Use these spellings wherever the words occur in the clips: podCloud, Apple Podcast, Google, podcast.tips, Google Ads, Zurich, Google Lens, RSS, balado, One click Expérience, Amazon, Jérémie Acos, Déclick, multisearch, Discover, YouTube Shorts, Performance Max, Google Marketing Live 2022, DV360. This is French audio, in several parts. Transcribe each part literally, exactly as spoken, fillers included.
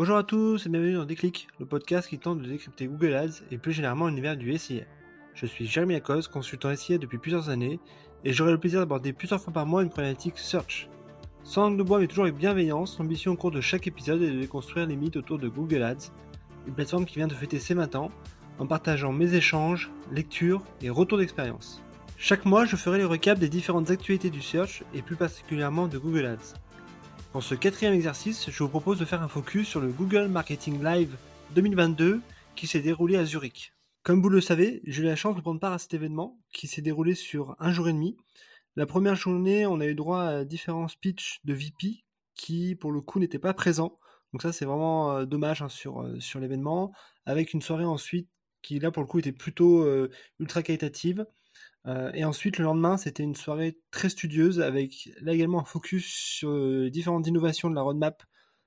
Bonjour à tous et bienvenue dans Déclick, le podcast qui tente de décrypter Google Ads et plus généralement l'univers du S I A. Je suis Jérémie Acos, consultant S I A depuis plusieurs années et j'aurai le plaisir d'aborder plusieurs fois par mois une problématique search. Sans langue de bois mais toujours avec bienveillance, l'ambition au cours de chaque épisode est de déconstruire les mythes autour de Google Ads, une plateforme qui vient de fêter ses vingt ans en partageant mes échanges, lectures et retours d'expérience. Chaque mois, je ferai le récap des différentes actualités du search et plus particulièrement de Google Ads. Dans ce quatrième exercice, je vous propose de faire un focus sur le Google Marketing Live deux mille vingt-deux qui s'est déroulé à Zurich. Comme vous le savez, j'ai eu la chance de prendre part à cet événement qui s'est déroulé sur un jour et demi. La première journée, on a eu droit à différents speeches de V P qui, pour le coup, n'étaient pas présents. Donc ça, c'est vraiment euh, dommage hein, sur, euh, sur l'événement. Avec une soirée ensuite qui, là, pour le coup, était plutôt euh, ultra qualitative. Euh, et ensuite, le lendemain, c'était une soirée très studieuse avec là également un focus sur euh, différentes innovations de la roadmap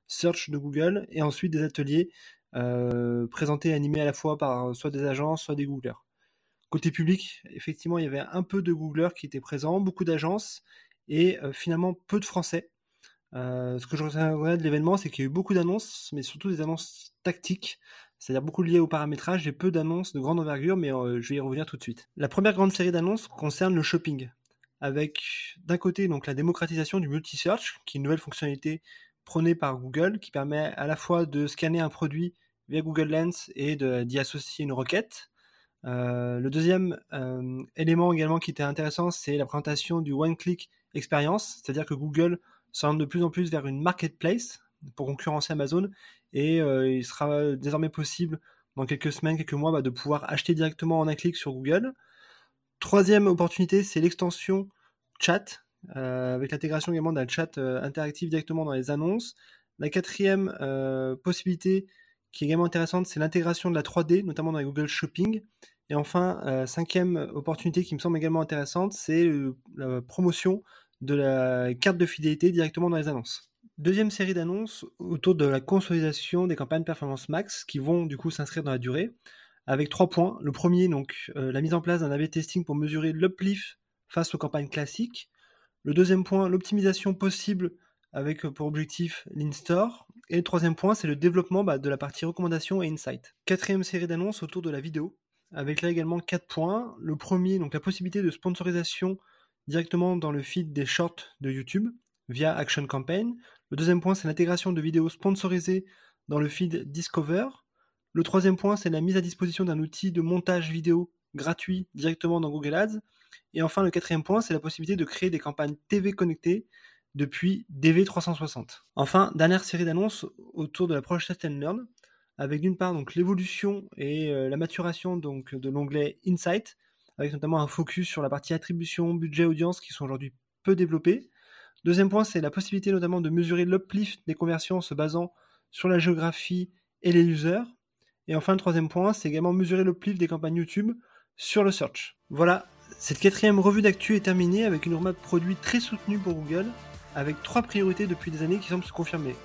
Search de Google et ensuite des ateliers euh, présentés et animés à la fois par soit des agences, soit des Googlers. Côté public, effectivement, il y avait un peu de Googlers qui étaient présents, beaucoup d'agences et euh, finalement peu de Français. Euh, ce que je retiendrai de l'événement, c'est qu'il y a eu beaucoup d'annonces, mais surtout des annonces tactiques, c'est-à-dire beaucoup liées au paramétrage et peu d'annonces de grande envergure, mais euh, je vais y revenir tout de suite. La première grande série d'annonces concerne le shopping, avec d'un côté donc la démocratisation du multi-search, qui est une nouvelle fonctionnalité prônée par Google, qui permet à la fois de scanner un produit via Google Lens et de, d'y associer une requête. Euh, le deuxième euh, élément également qui était intéressant, c'est la présentation du one-click experience, c'est-à-dire que Google s'oriente de plus en plus vers une marketplace pour concurrencer Amazon, et euh, il sera désormais possible dans quelques semaines, quelques mois, bah, de pouvoir acheter directement en un clic sur Google. Troisième opportunité, c'est l'extension chat, euh, avec l'intégration également d'un chat euh, interactif directement dans les annonces. La quatrième euh, possibilité qui est également intéressante, c'est l'intégration de la trois D, notamment dans les Google Shopping. Et enfin, euh, cinquième opportunité qui me semble également intéressante, c'est euh, la promotion de la carte de fidélité directement dans les annonces. Deuxième série d'annonces autour de la consolidation des campagnes Performance Max qui vont du coup s'inscrire dans la durée avec trois points. Le premier, donc euh, la mise en place d'un A B testing pour mesurer l'uplift face aux campagnes classiques. Le deuxième point, l'optimisation possible avec euh, pour objectif l'in-store. Et le troisième point, c'est le développement bah, de la partie recommandation et insight. Quatrième série d'annonces autour de la vidéo avec là également quatre points. Le premier, donc la possibilité de sponsorisation directement dans le feed des shorts de YouTube via Action Campaign. Le deuxième point, c'est l'intégration de vidéos sponsorisées dans le feed Discover. Le troisième point, c'est la mise à disposition d'un outil de montage vidéo gratuit directement dans Google Ads. Et enfin, le quatrième point, c'est la possibilité de créer des campagnes T V connectées depuis D V trois cent soixante. Enfin, dernière série d'annonces autour de l'approche Test and Learn, avec d'une part donc, l'évolution et euh, la maturation donc, de l'onglet Insight, avec notamment un focus sur la partie attribution, budget, audience, qui sont aujourd'hui peu développés. Deuxième point, c'est la possibilité notamment de mesurer l'uplift des conversions en se basant sur la géographie et les users. Et enfin, le troisième point, c'est également mesurer l'uplift des campagnes YouTube sur le search. Voilà, cette quatrième revue d'actu est terminée avec une roadmap produit très soutenue pour Google, avec trois priorités depuis des années qui semblent se confirmer.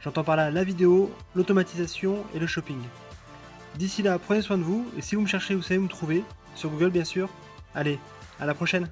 J'entends par là la vidéo, l'automatisation et le shopping. D'ici là, prenez soin de vous, et si vous me cherchez, vous savez où me trouver, sur Google bien sûr. Allez, à la prochaine!